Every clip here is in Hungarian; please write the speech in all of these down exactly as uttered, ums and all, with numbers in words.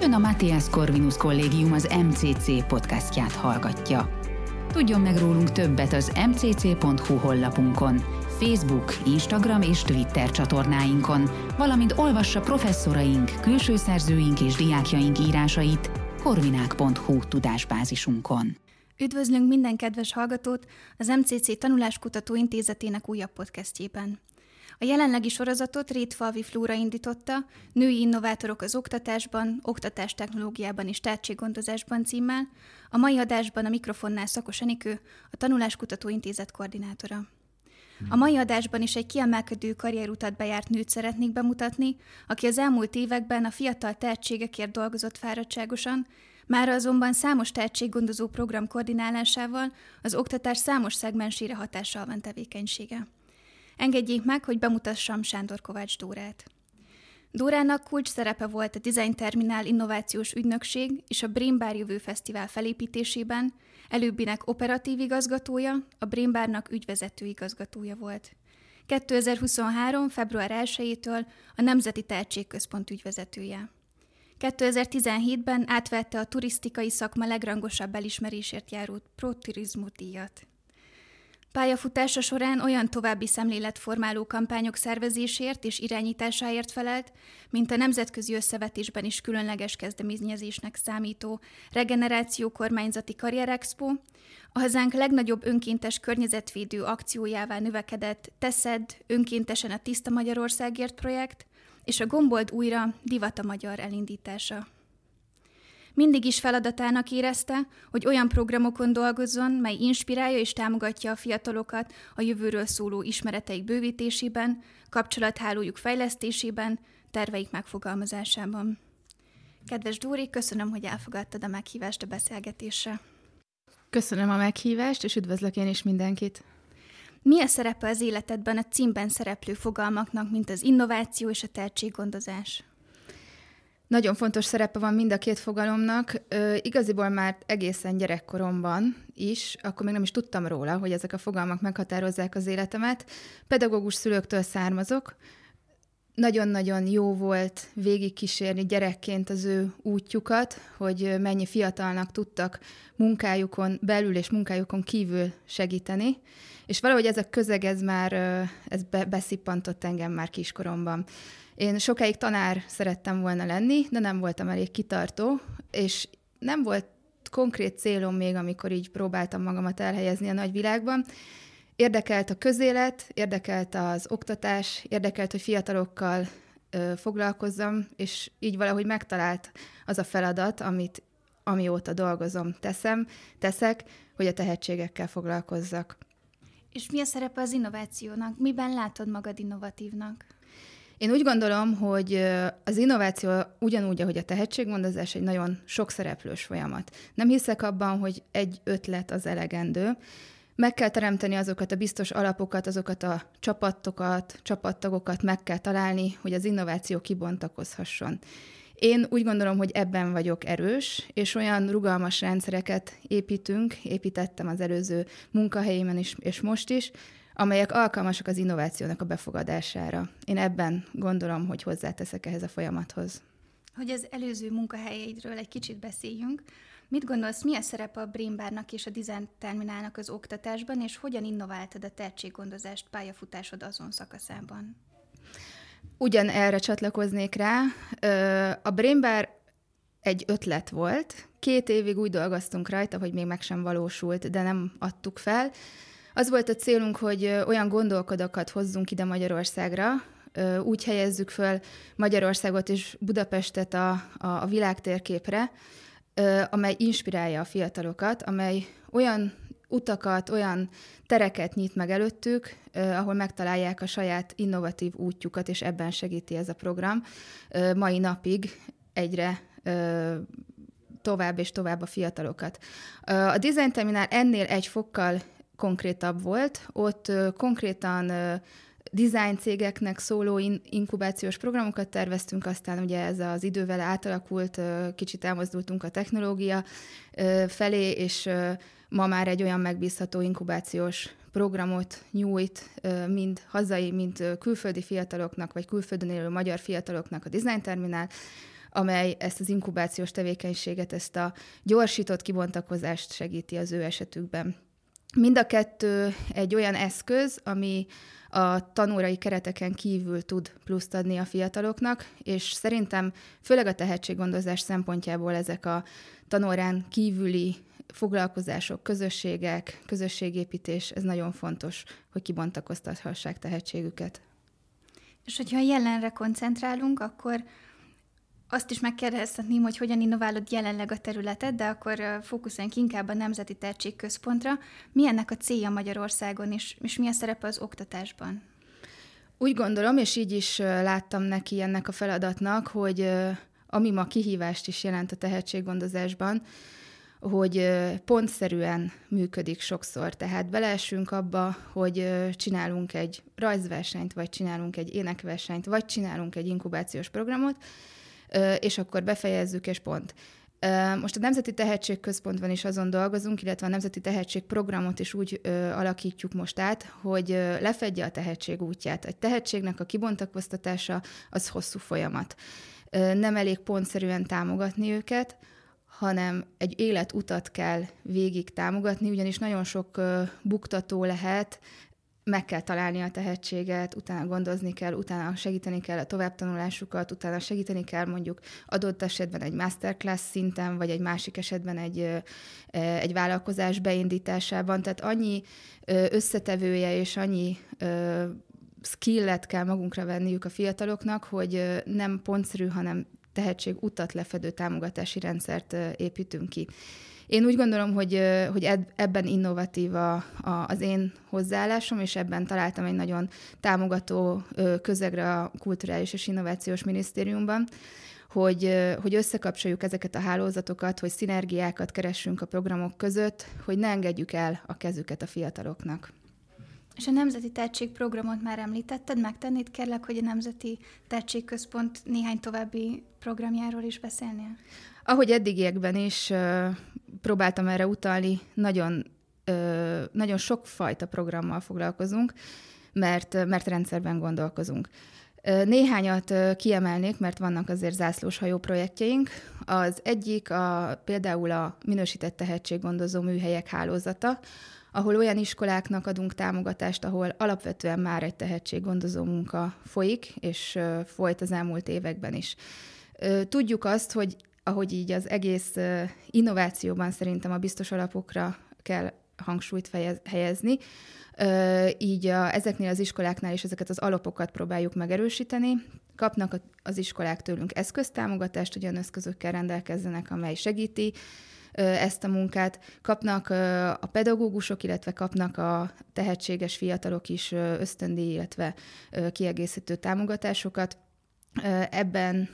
Ön a Matthias Corvinus Kollégium, az em cé cé podcastját hallgatja. Tudjon meg rólunk többet az em cé cé pont hú honlapunkon, Facebook, Instagram és Twitter csatornáinkon, valamint olvassa professzoraink, külső szerzőink és diákjaink írásait korvinák pont hú tudásbázisunkon. Üdvözlünk minden kedves hallgatót az em cé cé Tanuláskutató Intézetének újabb podcastjében. A jelenlegi sorozatot Rétfalvi Flóra indította, Női innovátorok az oktatásban, oktatástechnológiában és tehetséggondozásban címmel, a mai adásban a mikrofonnál Szakos Enikő, a Tanuláskutató Intézet koordinátora. A mai adásban is egy kiemelkedő karrierutat bejárt nőt szeretnék bemutatni, aki az elmúlt években a fiatal tehetségekért dolgozott fáradtságosan, mára azonban számos tehetséggondozó program koordinálásával az oktatás számos szegmensére hatással van tevékenysége. Engedjék meg, hogy bemutassam Sándor-Kovács Dórát. Dórának kulcs szerepe volt a Design Terminal Innovációs Ügynökség és a Brain Bar Jövő Fesztivál felépítésében, előbbinek operatív igazgatója, a Brain Barnak ügyvezető igazgatója volt. kétezer-huszonhárom. február elsejétől a Nemzeti Tehetség Központ ügyvezetője. kétezer-tizenhétben átvette a turisztikai szakma legrangosabb elismerésért járó Pro Turismo díjat. Pályafutása során olyan további szemléletformáló kampányok szervezésért és irányításáért felelt, mint a nemzetközi összevetésben is különleges kezdeményezésnek számító Regeneráció Kormányzati Karrierexpo, a hazánk legnagyobb önkéntes környezetvédő akciójává növekedett TESZED, önkéntesen a Tiszta Magyarországért projekt, és a Gombold újra Divat a magyar elindítása. Mindig is feladatának érezte, hogy olyan programokon dolgozzon, mely inspirálja és támogatja a fiatalokat a jövőről szóló ismereteik bővítésében, kapcsolathálójuk fejlesztésében, terveik megfogalmazásában. Kedves Dóri, köszönöm, hogy elfogadtad a meghívást a beszélgetésre. Köszönöm a meghívást, és üdvözlök én is mindenkit. Mi a szerepe az életedben a címben szereplő fogalmaknak, mint az innováció és a tehetséggondozás? Nagyon fontos szerepe van mind a két fogalomnak. Ö, igaziból már egészen gyerekkoromban is, akkor még nem is tudtam róla, hogy ezek a fogalmak meghatározzák az életemet. Pedagógus szülőktől származok. Nagyon-nagyon jó volt végigkísérni gyerekként az ő útjukat, hogy mennyi fiatalnak tudtak munkájukon belül és munkájukon kívül segíteni, és valahogy ez a közeg, ez már ez be, beszippantott engem már kiskoromban. Én sokáig tanár szerettem volna lenni, de nem voltam elég kitartó, és nem volt konkrét célom még, amikor így próbáltam magamat elhelyezni a nagyvilágban. Érdekelt a közélet, érdekelt az oktatás, érdekelt, hogy fiatalokkal ö, foglalkozzam, és így valahogy megtalált az a feladat, amit amióta dolgozom, teszem, teszek, hogy a tehetségekkel foglalkozzak. És mi a szerepe az innovációnak? Miben látod magad innovatívnak? Én úgy gondolom, hogy az innováció ugyanúgy, ahogy a tehetséggondozás, egy nagyon sokszereplős folyamat. Nem hiszek abban, hogy egy ötlet az elegendő. Meg kell teremteni azokat a biztos alapokat, azokat a csapatokat, csapattagokat meg kell találni, hogy az innováció kibontakozhasson. Én úgy gondolom, hogy ebben vagyok erős, és olyan rugalmas rendszereket építünk, építettem az előző munkahelyemen is, és most is, amelyek alkalmasak az innovációnak a befogadására. Én ebben gondolom, hogy hozzáteszek ehhez a folyamathoz. Hogy az előző munkahelyeidről egy kicsit beszéljünk. Mit gondolsz, mi a szerepe a Brain Barnak és a Design Terminálnak az oktatásban, és hogyan innováltad a tehetséggondozást pályafutásod azon szakaszában? Ugyan erre csatlakoznék rá. A Brain Bar egy ötlet volt. Két évig úgy dolgoztunk rajta, hogy még meg sem valósult, de nem adtuk fel. Az volt a célunk, hogy olyan gondolkodókat hozzunk ide Magyarországra, úgy helyezzük föl Magyarországot és Budapestet a, a, a világtérképre, amely inspirálja a fiatalokat, amely olyan utakat, olyan tereket nyit meg előttük, ahol megtalálják a saját innovatív útjukat, és ebben segíti ez a program mai napig egyre tovább és tovább a fiatalokat. A Design Terminál ennél egy fokkal konkrétabb volt, ott konkrétan design cégeknek szóló inkubációs programokat terveztünk, aztán ugye ez az idővel átalakult, kicsit elmozdultunk a technológia felé, és ma már egy olyan megbízható inkubációs programot nyújt mind hazai, mind külföldi fiataloknak, vagy külföldön élő magyar fiataloknak a Design Terminál. amely ezt az inkubációs tevékenységet, ezt a gyorsított kibontakozást segíti az ő esetükben. Mind a kettő egy olyan eszköz, ami a tanórai kereteken kívül tud pluszt adni a fiataloknak, és szerintem főleg a tehetséggondozás szempontjából ezek a tanórán kívüli foglalkozások, közösségek, közösségépítés, ez nagyon fontos, hogy kibontakoztathassák tehetségüket. És hogyha jelenre koncentrálunk, akkor azt is megkérdezhetném, hogy hogyan innoválod jelenleg a területet, de akkor fókuszáljunk inkább a Nemzeti Tehetség Központra. Mi ennek a célja Magyarországon, és, és mi a szerepe az oktatásban? Úgy gondolom, és így is láttam neki ennek a feladatnak, hogy ami ma kihívást is jelent a tehetséggondozásban, hogy pontszerűen működik sokszor. Tehát beleesünk abba, hogy csinálunk egy rajzversenyt, vagy csinálunk egy énekversenyt, vagy csinálunk egy inkubációs programot, és akkor befejezzük, és pont. Most a Nemzeti Tehetség Központban is azon dolgozunk, illetve a Nemzeti Tehetség Programot is úgy alakítjuk most át, hogy lefedje a tehetség útját. Egy tehetségnek a kibontakoztatása az hosszú folyamat. Nem elég pontszerűen támogatni őket, hanem egy életutat kell végig támogatni, ugyanis nagyon sok buktató lehet, meg kell találni a tehetséget, utána gondozni kell, utána segíteni kell a továbbtanulásukat, utána segíteni kell mondjuk adott esetben egy masterclass szinten, vagy egy másik esetben egy, egy vállalkozás beindításában. Tehát annyi összetevője és annyi skillet kell magunkra venniük a fiataloknak, hogy nem pontszerű, hanem tehetség utat lefedő támogatási rendszert építünk ki. Én úgy gondolom, hogy, hogy ebben innovatív a, a, az én hozzáállásom, és ebben találtam egy nagyon támogató közegre a Kulturális és Innovációs Minisztériumban, hogy, hogy összekapcsoljuk ezeket a hálózatokat, hogy szinergiákat keressünk a programok között, hogy ne engedjük el a kezüket a fiataloknak. És a Nemzeti Tehetség Programot már említetted, megtennéd kérlek, hogy a Nemzeti Tehetség Központ néhány további programjáról is beszélnél? Ahogy eddigiekben is ö, próbáltam erre utalni, nagyon, ö, nagyon sokfajta programmal foglalkozunk, mert, mert rendszerben gondolkozunk. Néhányat kiemelnék, mert vannak azért zászlóshajó projektjeink. Az egyik a, például a minősített tehetséggondozó műhelyek hálózata, ahol olyan iskoláknak adunk támogatást, ahol alapvetően már egy tehetséggondozó munka folyik, és folyt az elmúlt években is. Tudjuk azt, hogy ahogy így az egész innovációban szerintem a biztos alapokra kell hangsúlyt helyezni, így a, ezeknél az iskoláknál is ezeket az alapokat próbáljuk megerősíteni. Kapnak az iskolák tőlünk eszköztámogatást, hogy olyan eszközökkel rendelkezzenek, amely segíti ezt a munkát. Kapnak a pedagógusok, illetve kapnak a tehetséges fiatalok is ösztöndíj, illetve kiegészítő támogatásokat. Ebben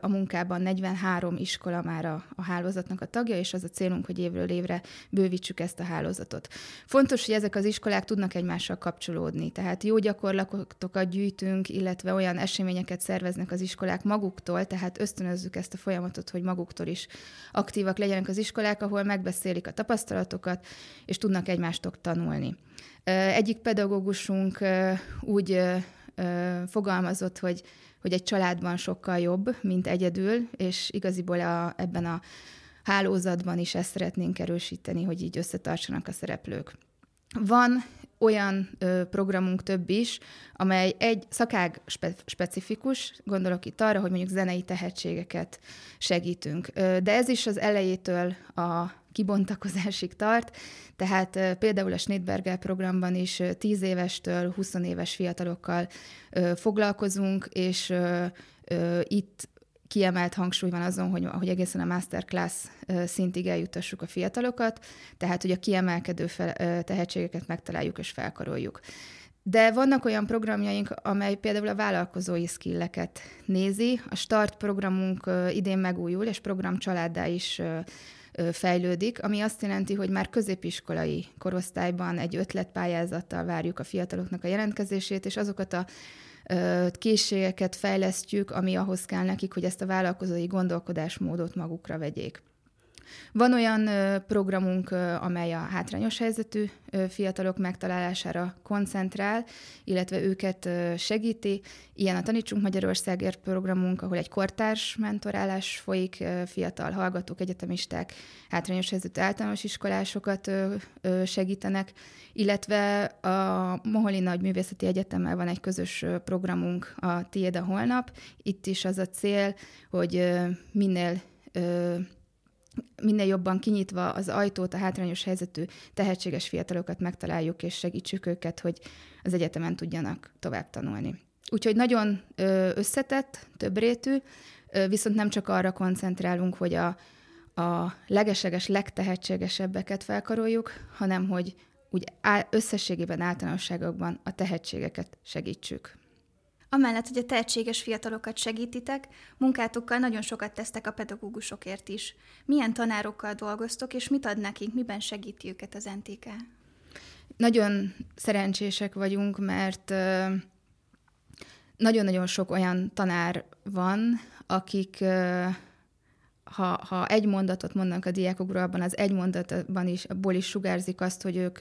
a munkában negyvenhárom iskola már a, a hálózatnak a tagja, és az a célunk, hogy évről évre bővítsük ezt a hálózatot. Fontos, hogy ezek az iskolák tudnak egymással kapcsolódni, tehát jó gyakorlatokat gyűjtünk, illetve olyan eseményeket szerveznek az iskolák maguktól, tehát ösztönözzük ezt a folyamatot, hogy maguktól is aktívak legyenek az iskolák, ahol megbeszélik a tapasztalatokat, és tudnak egymástól tanulni. Egyik pedagógusunk úgy fogalmazott, hogy hogy egy családban sokkal jobb, mint egyedül, és igaziból a, ebben a hálózatban is ezt szeretnénk erősíteni, hogy így összetartsanak a szereplők. Van olyan ö, programunk több is, amely egy szakág spe- specifikus, gondolok itt arra, hogy mondjuk zenei tehetségeket segítünk. Ö, de ez is az elejétől a kibontakozásig tart, tehát ö, például a Schnittberger programban is ö, tíz évestől húsz éves fiatalokkal ö, foglalkozunk, és ö, ö, itt kiemelt hangsúly van azon, hogy, hogy egészen a masterclass szintig eljutassuk a fiatalokat, tehát hogy a kiemelkedő fel, tehetségeket megtaláljuk és felkaroljuk. De vannak olyan programjaink, amely például a vállalkozói skilleket nézi. A Start programunk idén megújul, és program családdá is fejlődik, ami azt jelenti, hogy már középiskolai korosztályban egy ötletpályázattal várjuk a fiataloknak a jelentkezését, és azokat a készségeket fejlesztjük, ami ahhoz kell nekik, hogy ezt a vállalkozói gondolkodásmódot magukra vegyék. Van olyan programunk, amely a hátrányos helyzetű fiatalok megtalálására koncentrál, illetve őket segíti. Ilyen a Tanítsunk Magyarországért programunk, ahol egy kortárs mentorálás folyik, fiatal hallgatók, egyetemisták, hátrányos helyzetű általános iskolásokat segítenek, illetve a Moholy-Nagy Művészeti Egyetemmel van egy közös programunk, a Tiéd a holnap. Itt is az a cél, hogy minél minél jobban kinyitva az ajtót, a hátrányos helyzetű tehetséges fiatalokat megtaláljuk, és segítsük őket, hogy az egyetemen tudjanak tovább tanulni. Úgyhogy nagyon összetett, többrétű, viszont nem csak arra koncentrálunk, hogy a, a legesleges, legtehetségesebbeket felkaroljuk, hanem hogy úgy összességében, általánosságokban a tehetségeket segítsük. Amellett, hogy a tehetséges fiatalokat segítitek, munkátokkal nagyon sokat tesztek a pedagógusokért is. Milyen tanárokkal dolgoztok, és mit ad nekik, miben segíti őket az en té ká? Nagyon szerencsések vagyunk, mert nagyon-nagyon sok olyan tanár van, akik, ha, ha egy mondatot mondanak a diákokról, abban az egy mondatban is, abból is sugárzik azt, hogy ők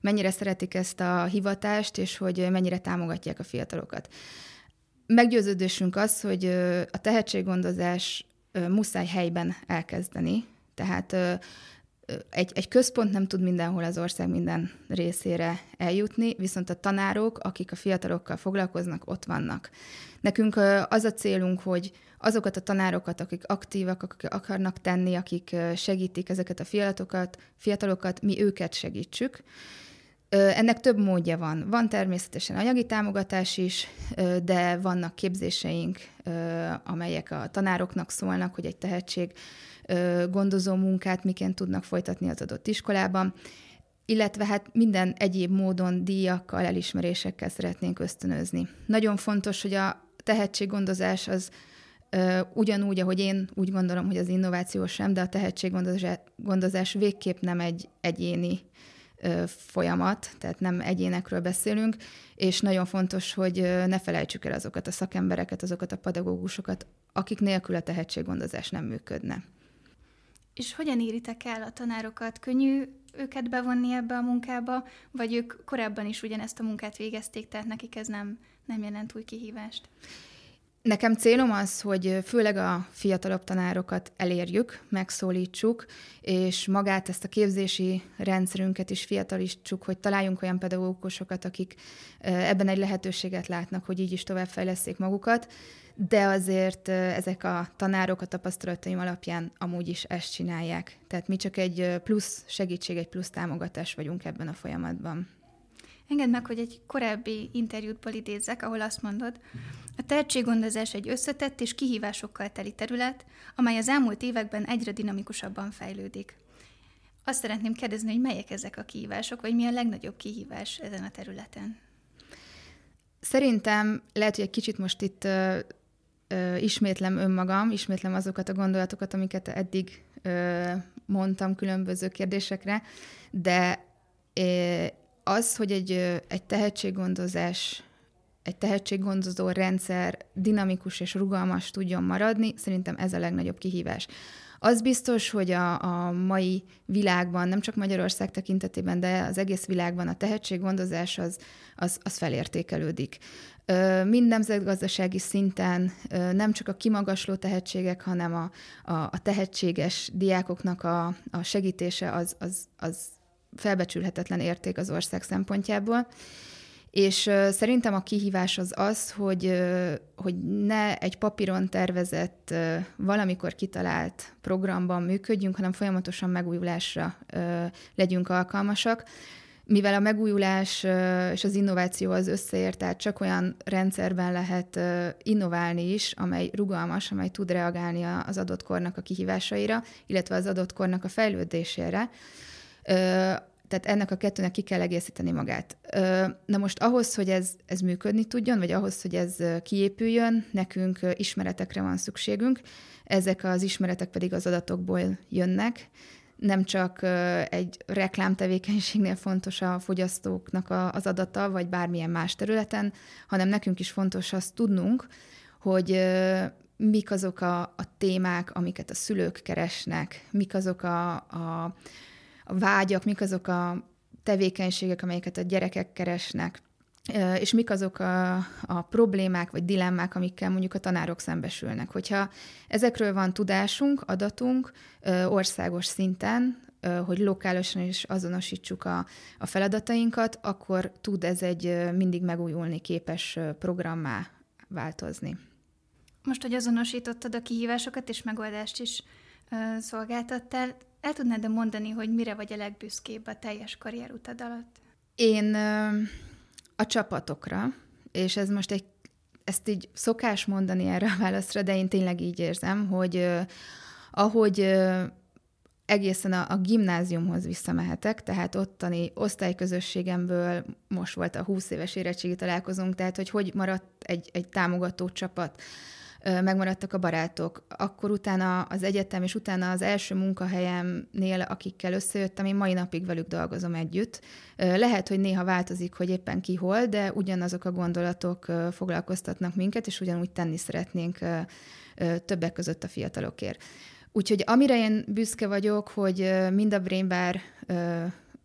mennyire szeretik ezt a hivatást, és hogy mennyire támogatják a fiatalokat. Meggyőződésünk az, hogy a tehetséggondozás muszáj helyben elkezdeni. Tehát egy, egy központ nem tud mindenhol az ország minden részére eljutni, viszont a tanárok, akik a fiatalokkal foglalkoznak, ott vannak. Nekünk az a célunk, hogy azokat a tanárokat, akik aktívak, akik akarnak tenni, akik segítik ezeket a fiatalokat, fiatalokat mi őket segítsük. Ennek több módja van. Van természetesen anyagi támogatás is, de vannak képzéseink, amelyek a tanároknak szólnak, hogy egy tehetség gondozó munkát miként tudnak folytatni az adott iskolában, illetve hát minden egyéb módon díjakkal, elismerésekkel szeretnénk ösztönözni. Nagyon fontos, hogy a tehetséggondozás az ugyanúgy, ahogy én úgy gondolom, hogy az innováció sem, de a tehetséggondozás végképp nem egy egyéni folyamat, tehát nem egyénekről beszélünk, és nagyon fontos, hogy ne felejtsük el azokat a szakembereket, azokat a pedagógusokat, akik nélkül a tehetséggondozás nem működne. És hogyan éritek el a tanárokat? Könnyű őket bevonni ebbe a munkába, vagy ők korábban is ugyanezt a munkát végezték, tehát nekik ez nem, nem jelent új kihívást? Nekem célom az, hogy főleg a fiatalabb tanárokat elérjük, megszólítsuk, és magát ezt a képzési rendszerünket is fiatalítsuk, hogy találjunk olyan pedagógusokat, akik ebben egy lehetőséget látnak, hogy így is továbbfejlesszék magukat, de azért ezek a tanárok a tapasztalataim alapján amúgy is ezt csinálják. Tehát mi csak egy plusz segítség, egy plusz támogatás vagyunk ebben a folyamatban. Engedd meg, hogy egy korábbi interjútból idézzek, ahol azt mondod, a tehetséggondozás egy összetett és kihívásokkal teli terület, amely az elmúlt években egyre dinamikusabban fejlődik. Azt szeretném kérdezni, hogy melyek ezek a kihívások, vagy mi a legnagyobb kihívás ezen a területen? Szerintem lehet, hogy egy kicsit most itt ö, ö, ismétlem önmagam, ismétlem azokat a gondolatokat, amiket eddig ö, mondtam különböző kérdésekre, de... Ö, Az, hogy egy, egy tehetséggondozás, egy tehetséggondozó rendszer dinamikus és rugalmas tudjon maradni, szerintem ez a legnagyobb kihívás. Az biztos, hogy a, a mai világban, nem csak Magyarország tekintetében, de az egész világban a tehetséggondozás az, az, az felértékelődik. Mind nemzetgazdasági szinten nem csak a kimagasló tehetségek, hanem a, a, a tehetséges diákoknak a, a segítése az, az, az felbecsülhetetlen érték az ország szempontjából, és szerintem a kihívás az az, hogy, hogy ne egy papíron tervezett, valamikor kitalált programban működjünk, hanem folyamatosan megújulásra legyünk alkalmasak, mivel a megújulás és az innováció az összeér, tehát csak olyan rendszerben lehet innoválni is, amely rugalmas, amely tud reagálni az adott kornak a kihívásaira, illetve az adott kornak a fejlődésére, tehát ennek a kettőnek ki kell egészíteni magát. Na most ahhoz, hogy ez, ez működni tudjon, vagy ahhoz, hogy ez kiépüljön, nekünk ismeretekre van szükségünk, ezek az ismeretek pedig az adatokból jönnek, nem csak egy reklámtevékenységnél fontos a fogyasztóknak az adata, vagy bármilyen más területen, hanem nekünk is fontos azt tudnunk, hogy mik azok a, a témák, amiket a szülők keresnek, mik azok a, a, a vágyak, mik azok a tevékenységek, amelyeket a gyerekek keresnek, és mik azok a, a problémák vagy dilemmák, amikkel mondjuk a tanárok szembesülnek. Hogyha ezekről van tudásunk, adatunk országos szinten, hogy lokálisan is azonosítsuk a, a feladatainkat, akkor tud ez egy mindig megújulni képes programmá változni. Most, hogy azonosítottad a kihívásokat és megoldást is szolgáltattál, el tudnád de mondani, hogy mire vagy a legbüszkébb a teljes karrierutad alatt? Én a csapatokra, és ez most egy, ezt így szokás mondani erre a válaszra, de én tényleg így érzem, hogy ahogy egészen a, a gimnáziumhoz visszamehetek, tehát ottani osztályközösségemből most volt a húsz éves érettségi találkozónk, tehát hogy hogy maradt egy, egy támogató csapat, megmaradtak a barátok. Akkor utána az egyetem, és utána az első munkahelyemnél, akikkel összejöttem, én mai napig velük dolgozom együtt. Lehet, hogy néha változik, hogy éppen ki hol, de ugyanazok a gondolatok foglalkoztatnak minket, és ugyanúgy tenni szeretnénk többek között a fiatalokért. Úgyhogy amire én büszke vagyok, hogy mind a Brain Bar,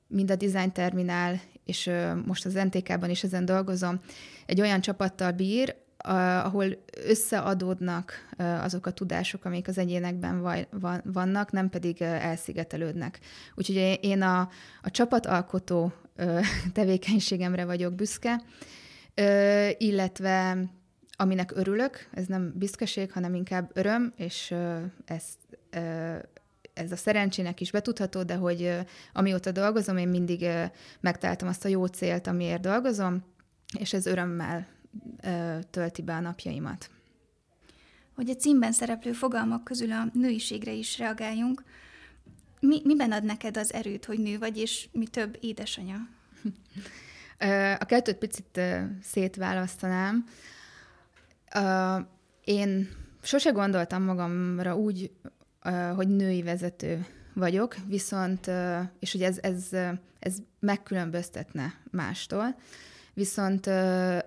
mind a Design Terminal, és most az en té ká-ban is ezen dolgozom, egy olyan csapattal bír, ahol összeadódnak azok a tudások, amik az egyénekben vannak, nem pedig elszigetelődnek. Úgyhogy én a, a csapatalkotó tevékenységemre vagyok büszke, illetve aminek örülök, ez nem büszkeség, hanem inkább öröm, és ez, ez a szerencsének is betudható, de hogy amióta dolgozom, én mindig megtaláltam azt a jó célt, amiért dolgozom, és ez örömmel tölti be a napjaimat. Hogy a címben szereplő fogalmak közül a nőiségre is reagáljunk, mi, miben ad neked az erőt, hogy nő vagy, és mi több, édesanya? A kettőt picit szétválasztanám. Én sose gondoltam magamra úgy, hogy női vezető vagyok, viszont, és hogy ez, ez, ez megkülönböztetne mástól, viszont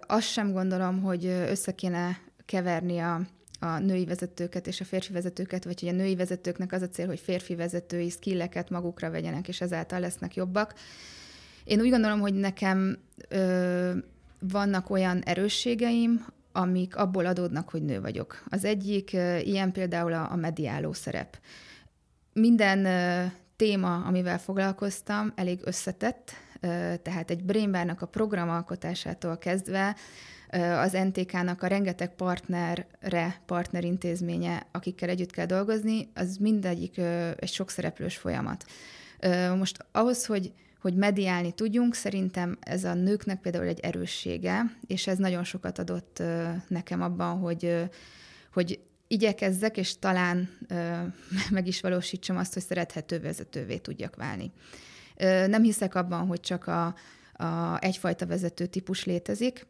azt sem gondolom, hogy össze kéne keverni a, a női vezetőket és a férfi vezetőket, vagy hogy a női vezetőknek az a cél, hogy férfi vezetői skilleket magukra vegyenek, és ezáltal lesznek jobbak. Én úgy gondolom, hogy nekem ö, vannak olyan erősségeim, amik abból adódnak, hogy nő vagyok. Az egyik ilyen például a, a mediáló szerep. Minden ö, téma, amivel foglalkoztam, elég összetett, tehát egy Brain Barnak a programalkotásától kezdve az en té ká-nak a rengeteg partnerre, partnerintézménye, akikkel együtt kell dolgozni, az mindegyik egy sokszereplős folyamat. Most ahhoz, hogy, hogy mediálni tudjunk, szerintem ez a nőknek például egy erőssége, és ez nagyon sokat adott nekem abban, hogy, hogy igyekezzek, és talán meg is valósítsam azt, hogy szerethető vezetővé tudjak válni. Nem hiszek abban, hogy csak a, a egyfajta vezető típus létezik.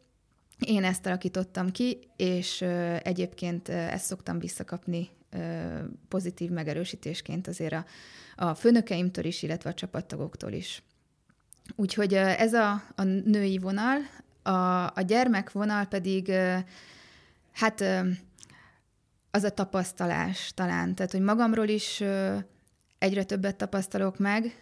Én ezt alakítottam ki, és egyébként ezt szoktam visszakapni pozitív megerősítésként azért a, a főnökeimtől is, illetve a csapattagoktól is. Úgyhogy ez a, a női vonal, a, a gyermek vonal pedig hát az a tapasztalás talán. Tehát, hogy magamról is egyre többet tapasztalok meg.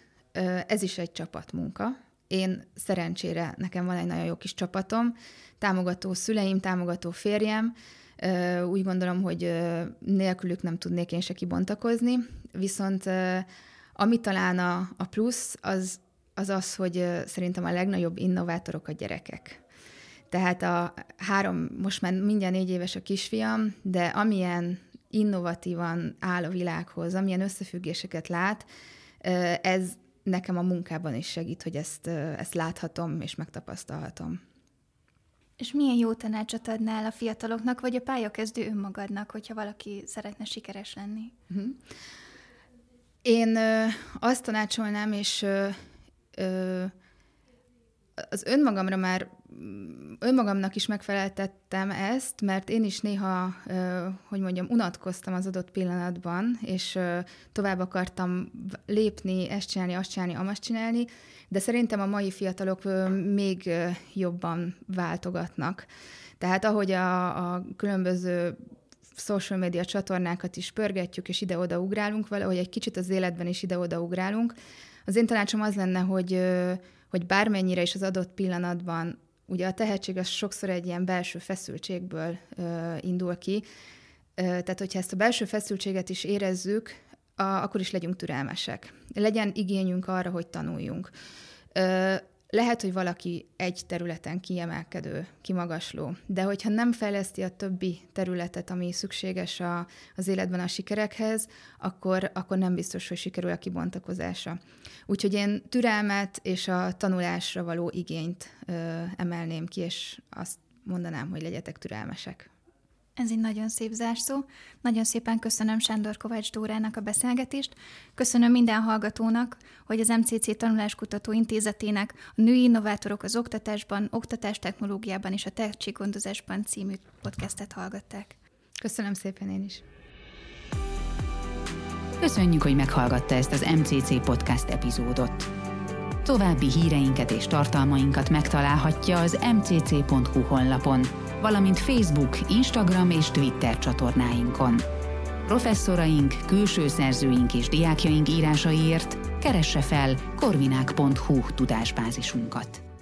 Ez is egy csapatmunka. Én szerencsére, nekem van egy nagyon jó kis csapatom, támogató szüleim, támogató férjem. Úgy gondolom, hogy nélkülük nem tudnék én se kibontakozni. Viszont ami talán a, a plusz, az, az az, hogy szerintem a legnagyobb innovátorok a gyerekek. Tehát a három, most már mindjárt négy éves a kisfiam, de amilyen innovatívan áll a világhoz, amilyen összefüggéseket lát, ez nekem a munkában is segít, hogy ezt, ezt láthatom és megtapasztalhatom. És milyen jó tanácsot adnál a fiataloknak, vagy a pályakezdő önmagadnak, hogyha valaki szeretne sikeres lenni? Én azt tanácsolnám, és az önmagamra már önmagamnak is megfeleltettem ezt, mert én is néha, hogy mondjam, unatkoztam az adott pillanatban, és tovább akartam lépni, ezt csinálni, azt csinálni, amast csinálni, de szerintem a mai fiatalok még jobban váltogatnak. Tehát ahogy a, a különböző social media csatornákat is pörgetjük, és ide-oda ugrálunk vele, hogy egy kicsit az életben is ide-oda ugrálunk. Az én tanácsom az lenne, hogy, hogy bármennyire is az adott pillanatban, ugye a tehetség az sokszor egy ilyen belső feszültségből indul ki, tehát hogyha ezt a belső feszültséget is érezzük, akkor is legyünk türelmesek. Legyen igényünk arra, hogy tanuljunk. Lehet, hogy valaki egy területen kiemelkedő, kimagasló, de hogyha nem fejleszti a többi területet, ami szükséges a, az életben a sikerekhez, akkor, akkor nem biztos, hogy sikerül a kibontakozása. Úgyhogy én türelmet és a tanulásra való igényt ö, emelném ki, és azt mondanám, hogy legyetek türelmesek. Ez egy nagyon szép zárszó. Nagyon szépen köszönöm Sándor-Kovács Dórának a beszélgetést. Köszönöm minden hallgatónak, hogy az em cé cé Tanuláskutató Intézetének a Női Innovátorok az Oktatásban, Oktatástechnológiában és a Tehetséggondozásban című podcastet hallgatták. Köszönöm szépen én is. Köszönjük, hogy meghallgatta ezt az em cé cé podcast epizódot. További híreinket és tartalmainkat megtalálhatja az em cé cé pont hú honlapon, valamint Facebook, Instagram és Twitter csatornáinkon. Professzoraink, külső szerzőink és diákjaink írásaiért keresse fel korvinák pont hú tudásbázisunkat.